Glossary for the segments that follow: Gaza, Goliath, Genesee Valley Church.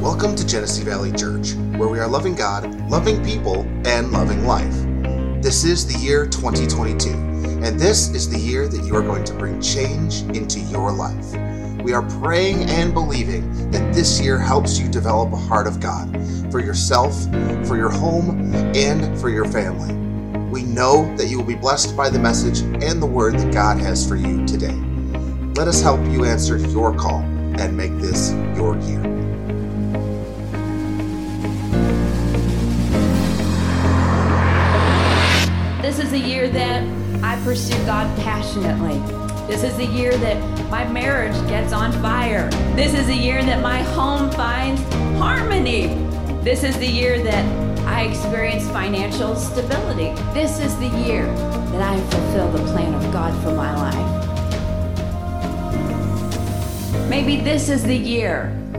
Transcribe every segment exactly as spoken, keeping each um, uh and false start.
Welcome to Genesee Valley Church, where we are loving God, loving people, and loving life. This is the year twenty twenty-two, and this is the year that you are going to bring change into your life. We are praying and believing that this year helps you develop a heart of God for yourself, for your home, and for your family. We know that you will be blessed by the message and the word that God has for you today. Let us help you answer your call and make this your year. This is the year that I pursue God passionately. This is the year that my marriage gets on fire. This is the year that my home finds harmony. This is the year that I experience financial stability. This is the year that I fulfill the plan of God for my life. Maybe this is the year that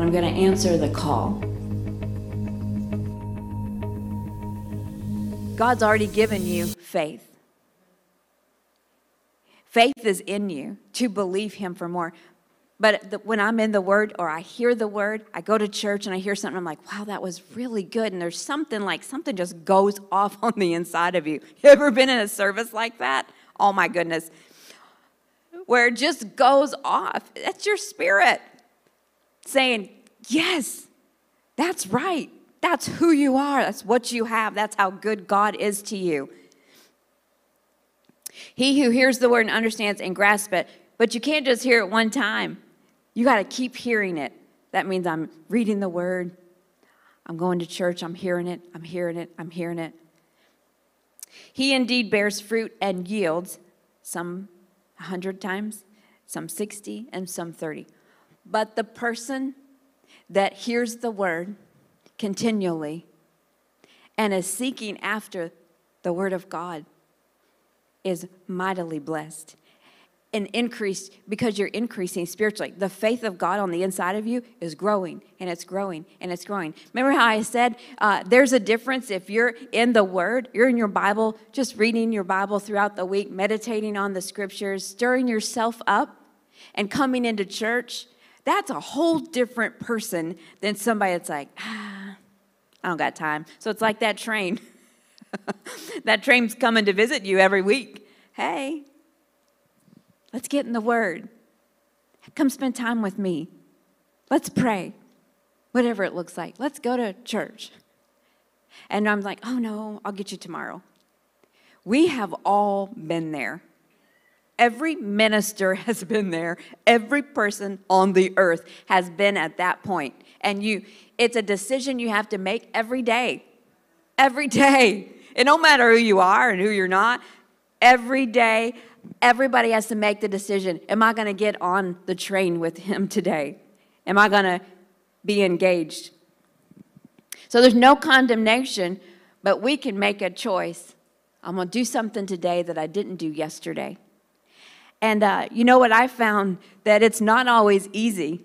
I'm going to answer the call. God's already given you faith. Faith is in you to believe Him for more. But when I'm in the Word or I hear the Word, I go to church and I hear something, I'm like, wow, that was really good. And there's something like, something just goes off on the inside of you. You ever been in a service like that? Oh my goodness. Where it just goes off. That's your spirit saying, yes, that's right. That's who you are. That's what you have. That's how good God is to you. He who hears the word and understands and grasps it, but you can't just hear it one time. You got to keep hearing it. That means I'm reading the word. I'm going to church. I'm hearing it. I'm hearing it. I'm hearing it. He indeed bears fruit and yields, some one hundred times, some sixty, and some thirty. But the person that hears the word continually and is seeking after the word of God is mightily blessed and increased, because you're increasing spiritually. The faith of God on the inside of you is growing, and it's growing, and it's growing. Remember how I said uh, there's a difference if you're in the word, you're in your Bible, just reading your Bible throughout the week, meditating on the scriptures, stirring yourself up, and coming into church. That's a whole different person than somebody that's like, ah, I don't got time. So it's like that train. That train's coming to visit you every week. Hey, let's get in the Word. Come spend time with me. Let's pray, whatever it looks like. Let's go to church. And I'm like, oh, no, I'll get you tomorrow. We have all been there. Every minister has been there. Every person on the earth has been at that point. And you, it's a decision you have to make every day. Every day. It don't matter who you are and who you're not. Every day, everybody has to make the decision. Am I going to get on the train with him today? Am I going to be engaged? So there's no condemnation, but we can make a choice. I'm going to do something today that I didn't do yesterday. And uh, you know what I found? That it's not always easy.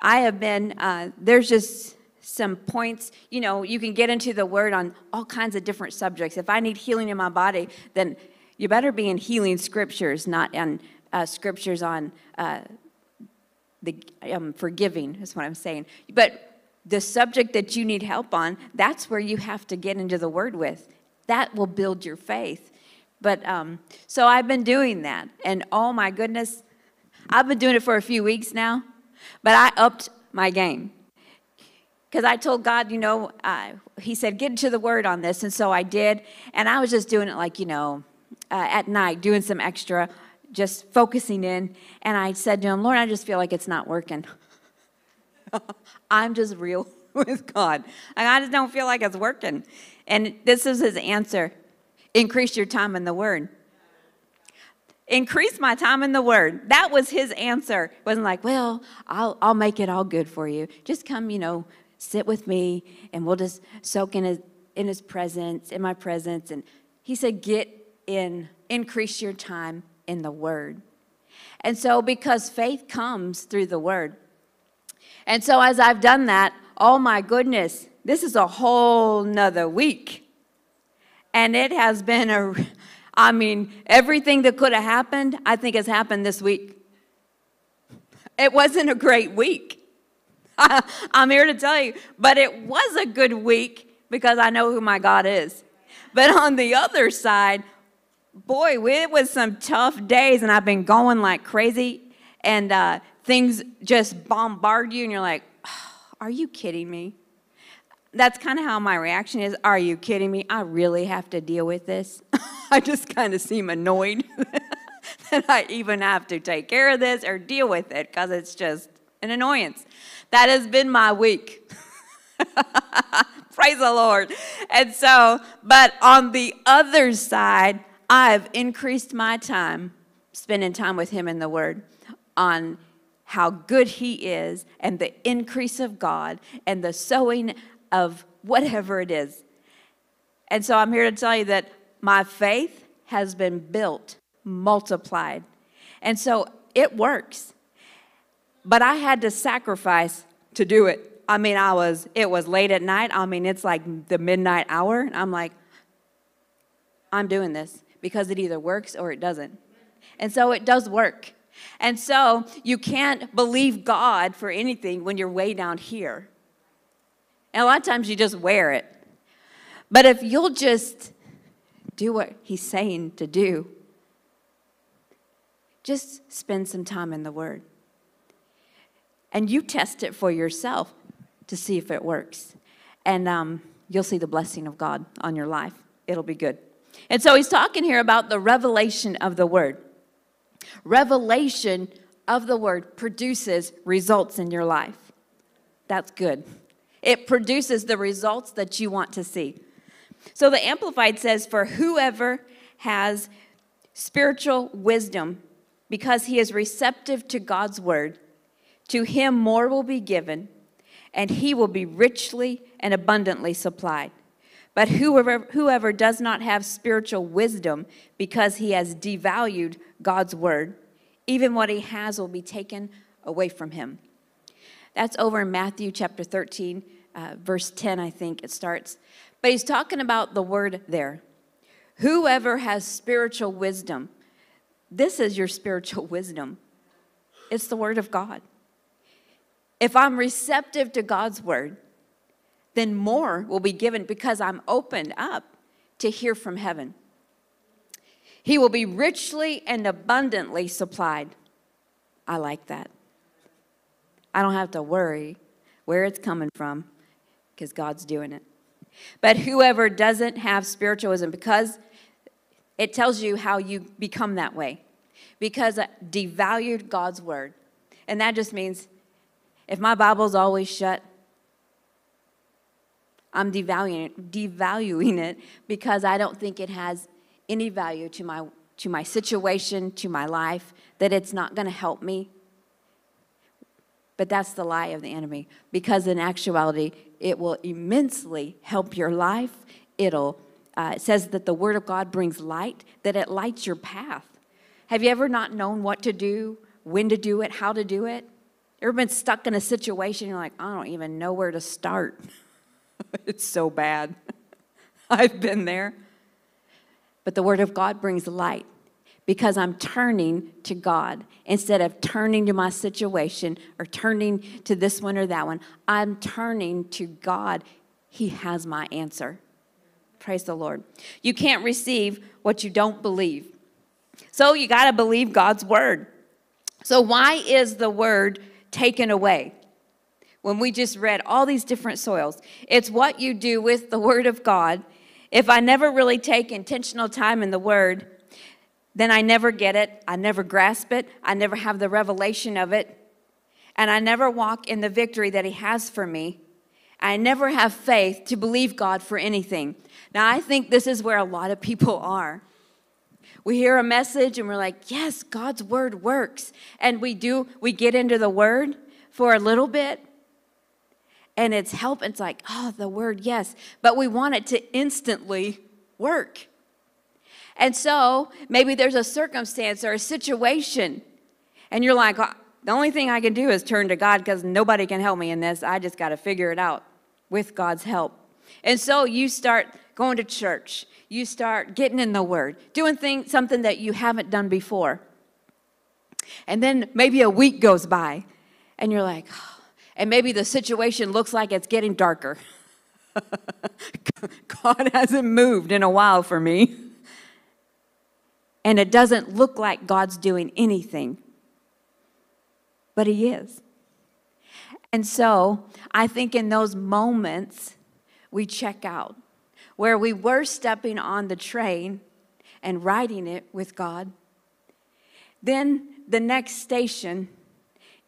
I have been, uh, there's just some points, you know, you can get into the Word on all kinds of different subjects. If I need healing in my body, then you better be in healing scriptures, not in uh, scriptures on uh, the um, forgiving, is what I'm saying. But the subject that you need help on, that's where you have to get into the Word with. That will build your faith. But um, so I've been doing that, and oh my goodness, I've been doing it for a few weeks now, but I upped my game. Because I told God, you know, uh, he said, get into the Word on this, and so I did, and I was just doing it like, you know, uh, at night, doing some extra, just focusing in, and I said to him, Lord, I just feel like it's not working. I'm just real with God, and I just don't feel like it's working, and this is his answer. Increase your time in the Word. Increase my time in the Word. That was his answer. It wasn't like, well, I'll I'll make it all good for you. Just come, you know, sit with me, and we'll just soak in his in his presence, in my presence. And he said, get in, increase your time in the Word. And so, because faith comes through the Word. And so, as I've done that, oh my goodness, this is a whole nother week. And it has been a, I mean, everything that could have happened, I think has happened this week. It wasn't a great week. I, I'm here to tell you, but it was a good week because I know who my God is. But on the other side, boy, it was some tough days, and I've been going like crazy, and uh, things just bombard you, and you're like, oh, are you kidding me? That's kind of how my reaction is. Are you kidding me? I really have to deal with this. I just kind of seem annoyed that I even have to take care of this or deal with it because it's just an annoyance. That has been my week. Praise the Lord. And so, but on the other side, I've increased my time spending time with Him in the Word on how good He is and the increase of God and the sowing of whatever it is. And so I'm here to tell you that my faith has been built, multiplied. And so it works. But I had to sacrifice to do it. I mean, I was, it was late at night. I mean, it's like the midnight hour. And I'm like, I'm doing this because it either works or it doesn't. And so it does work. And so you can't believe God for anything when you're way down here. And a lot of times you just wear it. But if you'll just do what He's saying to do, just spend some time in the Word. And you test it for yourself to see if it works. And um, you'll see the blessing of God on your life. It'll be good. And so he's talking here about the revelation of the Word. Revelation of the Word produces results in your life. That's good. It produces the results that you want to see. So the Amplified says, for whoever has spiritual wisdom, because he is receptive to God's Word, to him more will be given, and he will be richly and abundantly supplied. But whoever, whoever does not have spiritual wisdom, because he has devalued God's Word, even what he has will be taken away from him. That's over in Matthew chapter thirteen, uh, verse ten, I think it starts. But he's talking about the Word there. Whoever has spiritual wisdom, this is your spiritual wisdom. It's the Word of God. If I'm receptive to God's Word, then more will be given because I'm opened up to hear from heaven. He will be richly and abundantly supplied. I like that. I don't have to worry where it's coming from because God's doing it. But whoever doesn't have spiritualism, because it tells you how you become that way, because I devalued God's Word. And that just means if my Bible's always shut, I'm devaluing it, devaluing it because I don't think it has any value to my to my situation, to my life, that it's not going to help me. But that's the lie of the enemy, because in actuality, it will immensely help your life. It'll uh, it says that the Word of God brings light, that it lights your path. Have you ever not known what to do, when to do it, how to do it? Ever been stuck in a situation, you're like, I don't even know where to start. It's so bad. I've been there. But the Word of God brings light because I'm turning to God. Instead of turning to my situation or turning to this one or that one, I'm turning to God. He has my answer. Praise the Lord. You can't receive what you don't believe. So you got to believe God's Word. So why is the Word taken away? When we just read all these different soils, it's what you do with the Word of God. If I never really take intentional time in the Word, then I never get it, I never grasp it, I never have the revelation of it, and I never walk in the victory that He has for me. I never have faith to believe God for anything. Now, I think this is where a lot of people are. We hear a message and we're like, yes, God's Word works. And we do, we get into the Word for a little bit, and it's help, it's like, oh, the Word, yes. But we want it to instantly work. And so maybe there's a circumstance or a situation, and you're like, the only thing I can do is turn to God because nobody can help me in this. I just got to figure it out with God's help. And so you start going to church. You start getting in the Word, doing things, something that you haven't done before. And then maybe a week goes by, and you're like, oh. And maybe the situation looks like it's getting darker. God hasn't moved in a while for me. And it doesn't look like God's doing anything. But He is. And so I think in those moments, we check out where we were stepping on the train and riding it with God. Then the next station,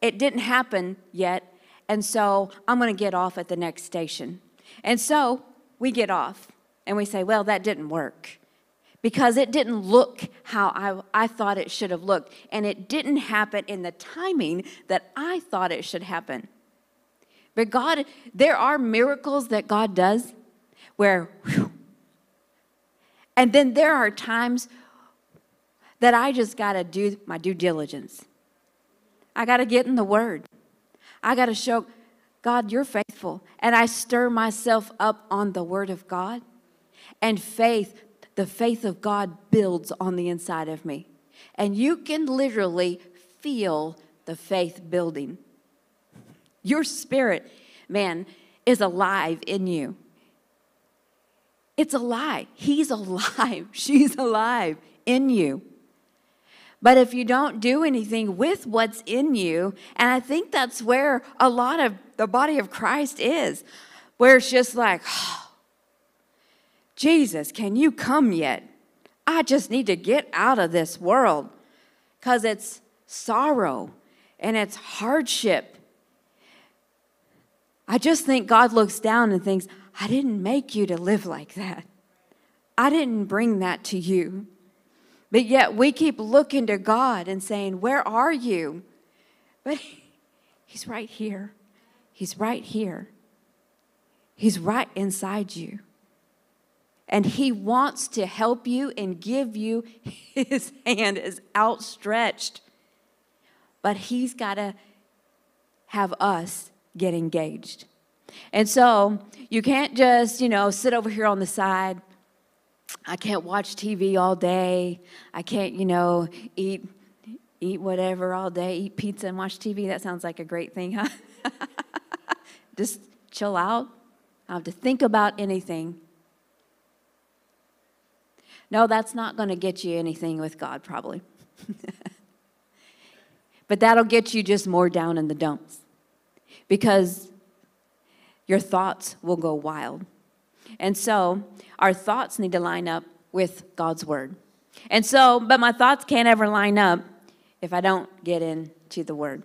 it didn't happen yet. And so I'm going to get off at the next station. And so we get off and we say, well, that didn't work because it didn't look how I, I thought it should have looked. And it didn't happen in the timing that I thought it should happen. But God, there are miracles that God does where, whew, and then there are times that I just got to do my due diligence. I got to get in the Word. I got to show God, You're faithful. And I stir myself up on the Word of God. And faith, the faith of God builds on the inside of me. And you can literally feel the faith building. Your spirit, man, is alive in you. It's alive. He's alive. She's alive in you. But if you don't do anything with what's in you, and I think that's where a lot of the body of Christ is, where it's just like, oh, Jesus, can you come yet? I just need to get out of this world because it's sorrow and it's hardship. I just think God looks down and thinks, I didn't make you to live like that. I didn't bring that to you. But yet we keep looking to God and saying, where are you? But he, he's right here. He's right here. He's right inside you. And He wants to help you and give you. His hand is outstretched. But He's got to have us get engaged. And so you can't just, you know, sit over here on the side. I can't watch T V all day. I can't, you know, eat eat whatever all day, eat pizza and watch T V. That sounds like a great thing, huh? Just chill out. I don't have to think about anything. No, that's not going to get you anything with God, probably. But that'll get you just more down in the dumps because your thoughts will go wild. And so our thoughts need to line up with God's Word. And so, but my thoughts can't ever line up if I don't get into the Word.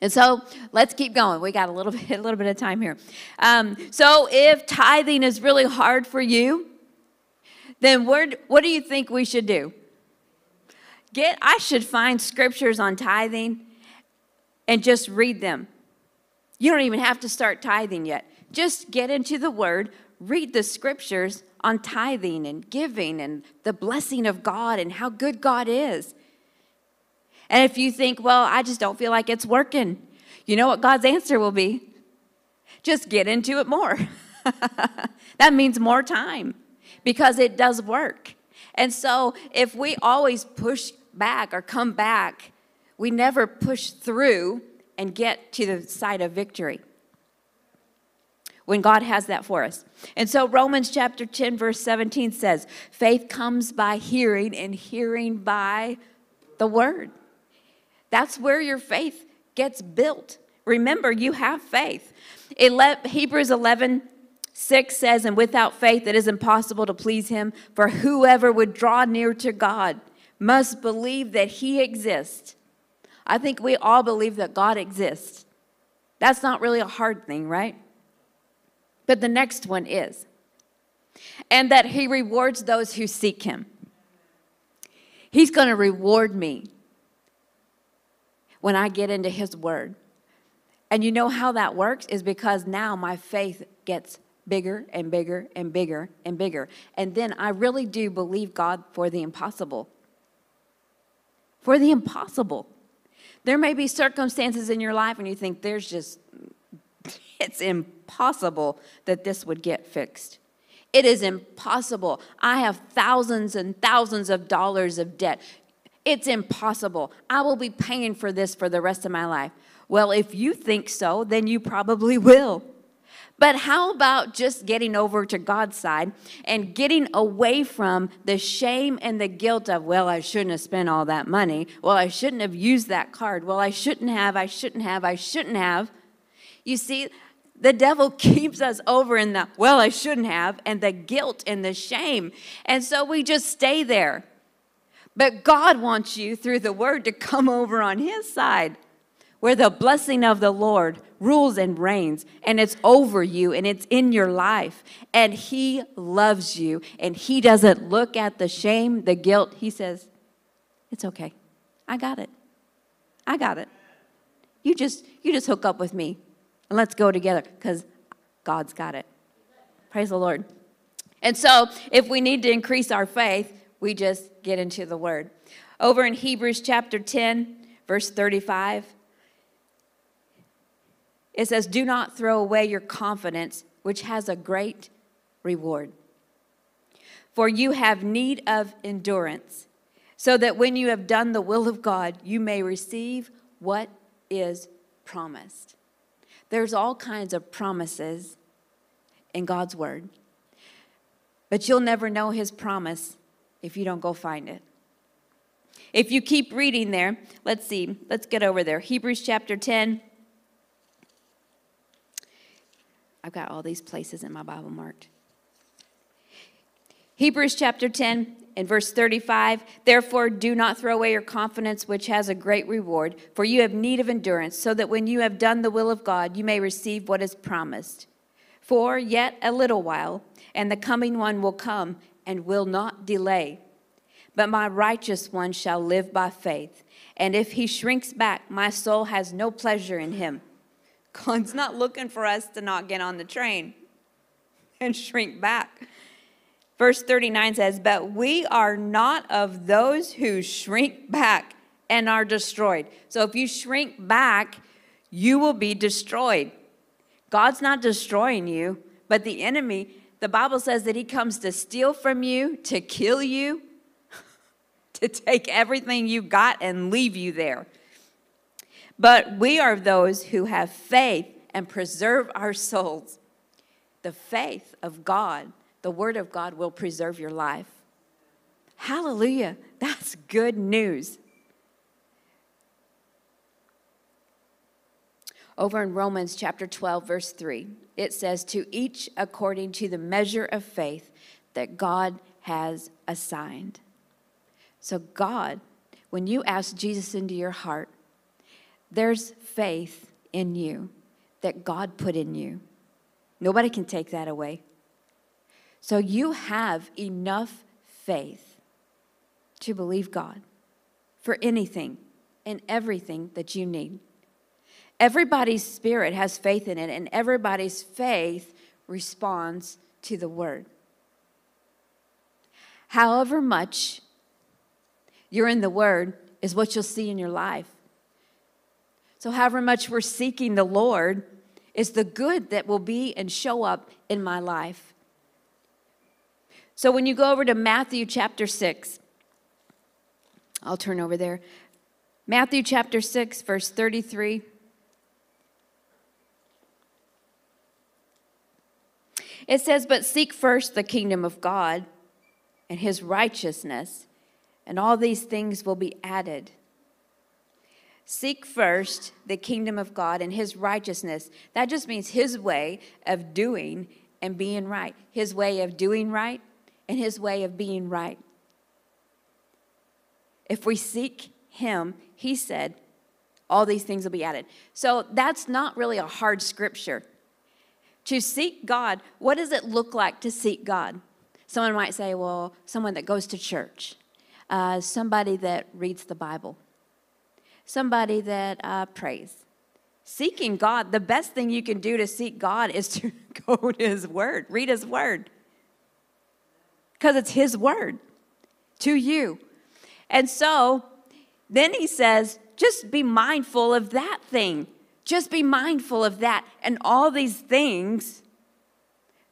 And so let's keep going. We got a little bit, a little bit of time here. Um, so if tithing is really hard for you, then where, what do you think we should do? Get, I should find scriptures on tithing and just read them. You don't even have to start tithing yet. Just get into the Word, read the scriptures on tithing and giving and the blessing of God and how good God is. And if you think, well, I just don't feel like it's working, you know what God's answer will be? Just get into it more. That means more time because it does work. And so if we always push back or come back, we never push through and get to the side of victory when God has that for us. And so Romans chapter ten, verse seventeen says, faith comes by hearing and hearing by the Word. That's where your faith gets built. Remember, you have faith. eleven, Hebrews eleven, six says, and without faith it is impossible to please Him, for whoever would draw near to God must believe that He exists. I think we all believe that God exists. That's not really a hard thing, right? But the next one is, and that He rewards those who seek Him. He's going to reward me when I get into His Word. And you know how that works is because now my faith gets bigger and bigger and bigger and bigger. And then I really do believe God for the impossible. For the impossible. There may be circumstances in your life and you think there's just, it's impossible that this would get fixed. It is impossible. I have thousands and thousands of dollars of debt. It's impossible. I will be paying for this for the rest of my life. Well, if you think so, then you probably will. But how about just getting over to God's side and getting away from the shame and the guilt of, well, I shouldn't have spent all that money. Well, I shouldn't have used that card. Well, I shouldn't have, I shouldn't have, I shouldn't have. You see, the devil keeps us over in the, well, I shouldn't have, and the guilt and the shame. And so we just stay there. But God wants you through the word to come over on his side, where the blessing of the Lord rules and reigns, and it's over you, and it's in your life, and he loves you, and he doesn't look at the shame, the guilt. He says, it's okay. I got it. I got it. You just, you just hook up with me, and let's go together, because God's got it. Praise the Lord. And so, if we need to increase our faith, we just get into the word. Over in Hebrews chapter ten, verse thirty-five, it says, do not throw away your confidence, which has a great reward. For you have need of endurance, so that when you have done the will of God, you may receive what is promised. There's all kinds of promises in God's word. But you'll never know his promise if you don't go find it. If you keep reading there, let's see, let's get over there. Hebrews chapter ten. I've got all these places in my Bible marked. Hebrews chapter ten and verse thirty-five. Therefore, do not throw away your confidence, which has a great reward, for you have need of endurance, so that when you have done the will of God, you may receive what is promised. For yet a little while, and the coming one will come and will not delay. But my righteous one shall live by faith, and if he shrinks back, my soul has no pleasure in him. God's not looking for us to not get on the train and shrink back. Verse thirty-nine says, but we are not of those who shrink back and are destroyed. So if you shrink back, you will be destroyed. God's not destroying you, but the enemy, the Bible says that he comes to steal from you, to kill you, to take everything you got and leave you there. But we are those who have faith and preserve our souls. The faith of God, the word of God will preserve your life. Hallelujah. That's good news. Over in Romans chapter twelve, verse three, it says, to each according to the measure of faith that God has assigned. So God, when you ask Jesus into your heart, there's faith in you that God put in you. Nobody can take that away. So you have enough faith to believe God for anything and everything that you need. Everybody's spirit has faith in it, and everybody's faith responds to the word. However much you're in the word is what you'll see in your life. So however much we're seeking the Lord is the good that will be and show up in my life. So when you go over to Matthew chapter six, I'll turn over there. Matthew chapter six, verse thirty-three. It says, but seek first the kingdom of God and his righteousness, and all these things will be added. Seek first the kingdom of God and his righteousness. That just means his way of doing and being right. His way of doing right and his way of being right. If we seek him, he said, all these things will be added. So that's not really a hard scripture. To seek God, what does it look like to seek God? Someone might say, well, someone that goes to church. Uh, somebody that reads the Bible. Somebody that uh, prays. Seeking God, the best thing you can do to seek God is to go to his word, read his word. Because it's his word to you. And so, then he says, just be mindful of that thing. Just be mindful of that. And all these things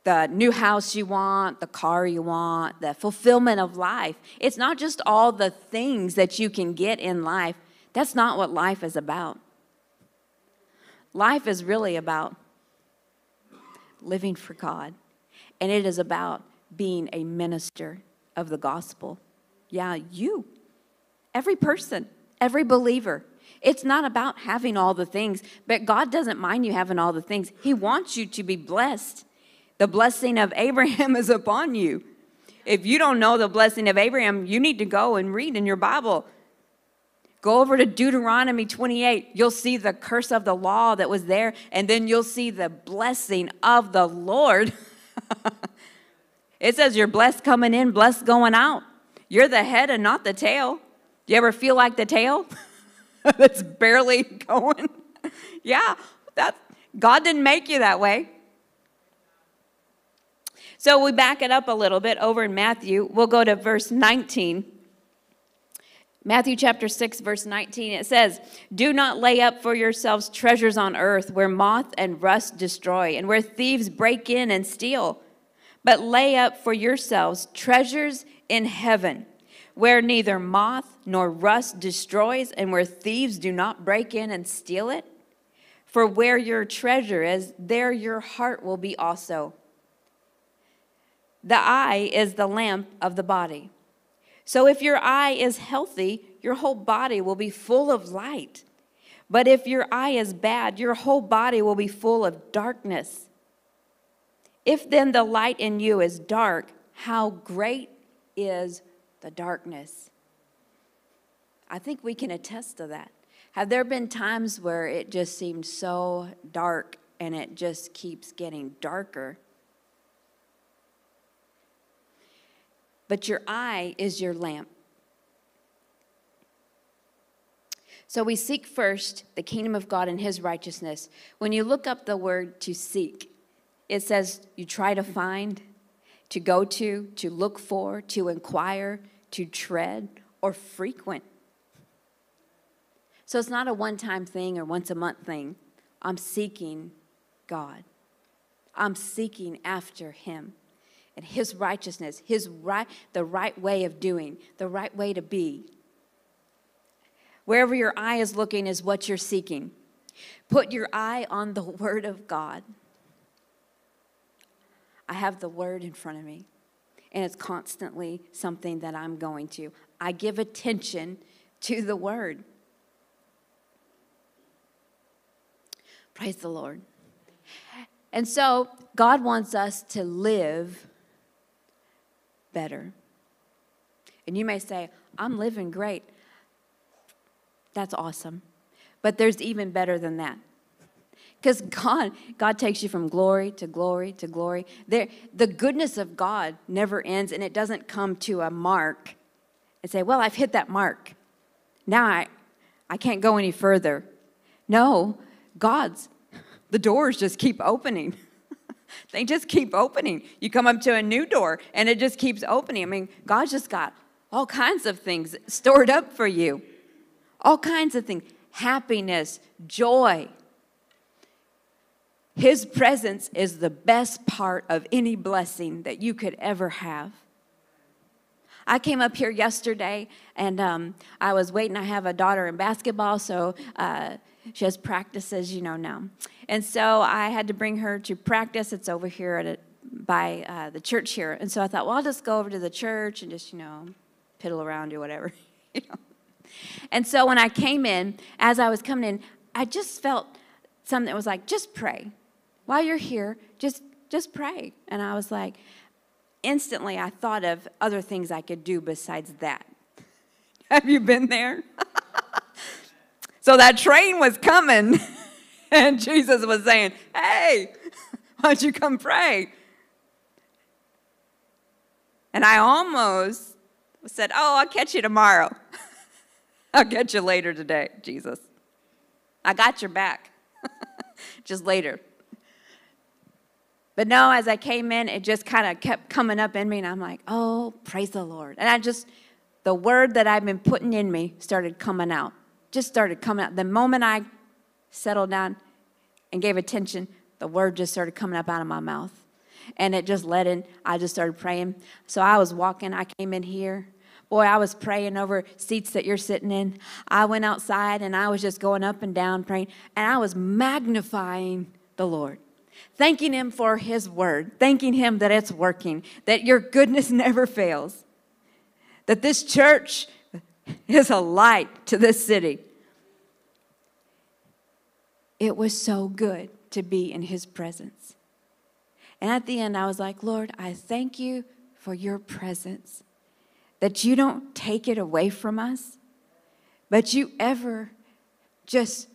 the new house you want, the car you want, the fulfillment of life. It's not just all the things that you can get in life. That's not what life is about. Life is really about living for God, and it is about being a minister of the gospel. Yeah, you, every person, every believer. It's not about having all the things, but God doesn't mind you having all the things. He wants you to be blessed. The blessing of Abraham is upon you. If you don't know the blessing of Abraham, you need to go and read in your Bible. Go over to Deuteronomy twenty-eight. You'll see the curse of the law that was there, and then you'll see the blessing of the Lord. It says you're blessed coming in, blessed going out. You're the head and not the tail. Do you ever feel like the tail that's barely going? Yeah, that, God didn't make you that way. So we back it up a little bit over in Matthew. We'll go to verse nineteen. Matthew chapter six, verse nineteen, it says, "Do not lay up for yourselves treasures on earth where moth and rust destroy and where thieves break in and steal. But lay up for yourselves treasures in heaven where neither moth nor rust destroys and where thieves do not break in and steal it. For where your treasure is, there your heart will be also. The eye is the lamp of the body. So if your eye is healthy, your whole body will be full of light. But if your eye is bad, your whole body will be full of darkness. If then the light in you is dark, how great is the darkness?" I think we can attest to that. Have there been times where it just seemed so dark and it just keeps getting darker? But your eye is your lamp. So we seek first the kingdom of God and his righteousness. When you look up the word to seek, it says you try to find, to go to, to look for, to inquire, to tread, or frequent. So it's not a one-time thing or once a month thing. I'm seeking God. I'm seeking after him. And his righteousness, his right, the right way of doing, the right way to be. Wherever your eye is looking is what you're seeking. Put your eye on the word of God. I have the word in front of me, and it's constantly something that I'm going to. I give attention to the word. Praise the Lord. And so God wants us to live better. And you may say, "I'm living great." That's awesome. But there's even better than that. Because God, God takes you from glory to glory to glory. There, the goodness of God never ends, and it doesn't come to a mark and say, "Well, I've hit that mark. Now I, I can't go any further." No, God's, the doors just keep opening. They just keep opening. You come up to a new door, and it just keeps opening. I mean, God's just got all kinds of things stored up for you. All kinds of things. Happiness, joy. His presence is the best part of any blessing that you could ever have. I came up here yesterday, and um, I was waiting. I have a daughter in basketball, so uh, she has practices, you know, now. And so I had to bring her to practice. It's over here at a, by uh, the church here. And so I thought, well, I'll just go over to the church and just, you know, piddle around or whatever. You know? And so when I came in, as I was coming in, I just felt something that was like, just pray. While you're here, just just pray. And I was like, instantly I thought of other things I could do besides that. Have you been there? So that train was coming, and Jesus was saying, "Hey, why don't you come pray?" And I almost said, "Oh, I'll catch you tomorrow. I'll catch you later today, Jesus. I got your back. Just later." But no, as I came in, it just kind of kept coming up in me, and I'm like, "Oh, praise the Lord." And I just, the word that I've been putting in me started coming out. Just started coming out. The moment I settled down and gave attention, the word just started coming up out of my mouth. and it just led in. I just started praying. So I was walking. I came in here. Boy, I was praying over seats that you're sitting in. I went outside, and I was just going up and down praying, and I was magnifying the Lord, thanking Him for His word, thanking Him that it's working, that your goodness never fails, that this church is a light to this city. It was so good to be in His presence. And at the end, I was like, Lord, I thank You for Your presence, that You don't take it away from us, but You ever just,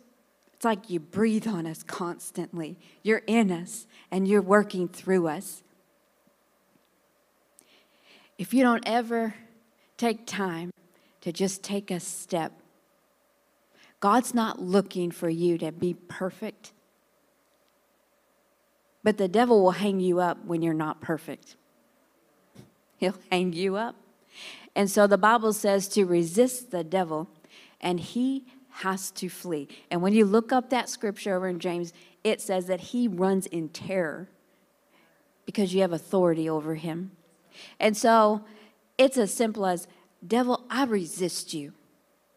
it's like You breathe on us constantly. You're in us, and You're working through us. If you don't ever take time to just take a step, God's not looking for you to be perfect, but the devil will hang you up when you're not perfect. He'll hang you up. And so the Bible says to resist the devil, and he has to flee. And when you look up that scripture over in James, it says that he runs in terror because you have authority over him. And so it's as simple as, devil, I resist you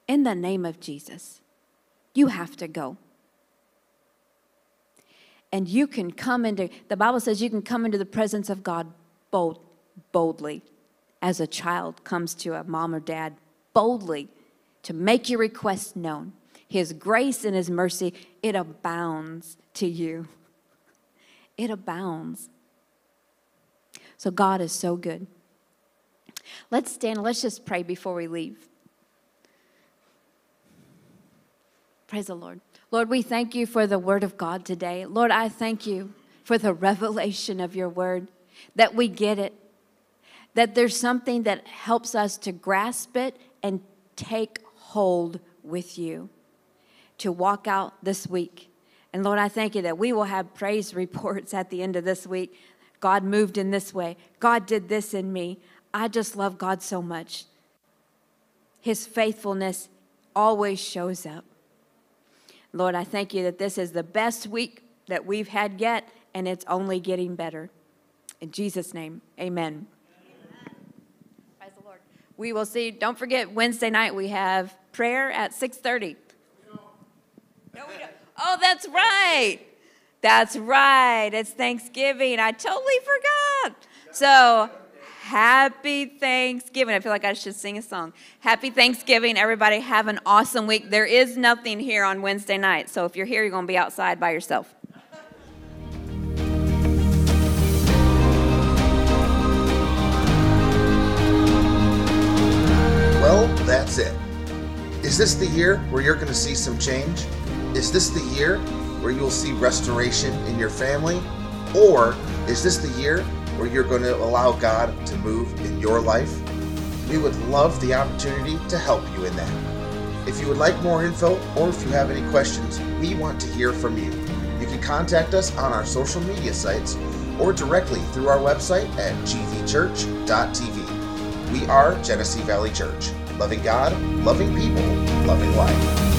in the name of Jesus. You have to go. And you can come into, the Bible says you can come into the presence of God bold, boldly. As a child comes to a mom or dad, boldly to make your request known. His grace and His mercy, it abounds to you. It abounds. So God is so good. Let's stand. Let's just pray before we leave. Praise the Lord. Lord, we thank You for the word of God today. Lord, I thank You for the revelation of Your word, that we get it, that there's something that helps us to grasp it and take hold with You to walk out this week. And Lord, I thank You that we will have praise reports at the end of this week. God moved in this way. God did this in me. I just love God so much. His faithfulness always shows up. Lord, I thank You that this is the best week that we've had yet, and it's only getting better. In Jesus' name, amen. We will see. Don't forget, Wednesday night we have prayer at six thirty. No. No, we don't. Oh, that's right. That's right. It's Thanksgiving. I totally forgot. So, happy Thanksgiving. I feel like I should sing a song. Happy Thanksgiving. Everybody have an awesome week. There is nothing here on Wednesday night. So, if you're here, you're going to be outside by yourself. Well, that's it. Is this the year where you're going to see some change? Is this the year where you'll see restoration in your family? Or is this the year where you're going to allow God to move in your life? We would love the opportunity to help you in that. If you would like more info, or if you have any questions, we want to hear from you. You can contact us on our social media sites or directly through our website at g v church dot t v. We are Genesee Valley Church, loving God, loving people, loving life.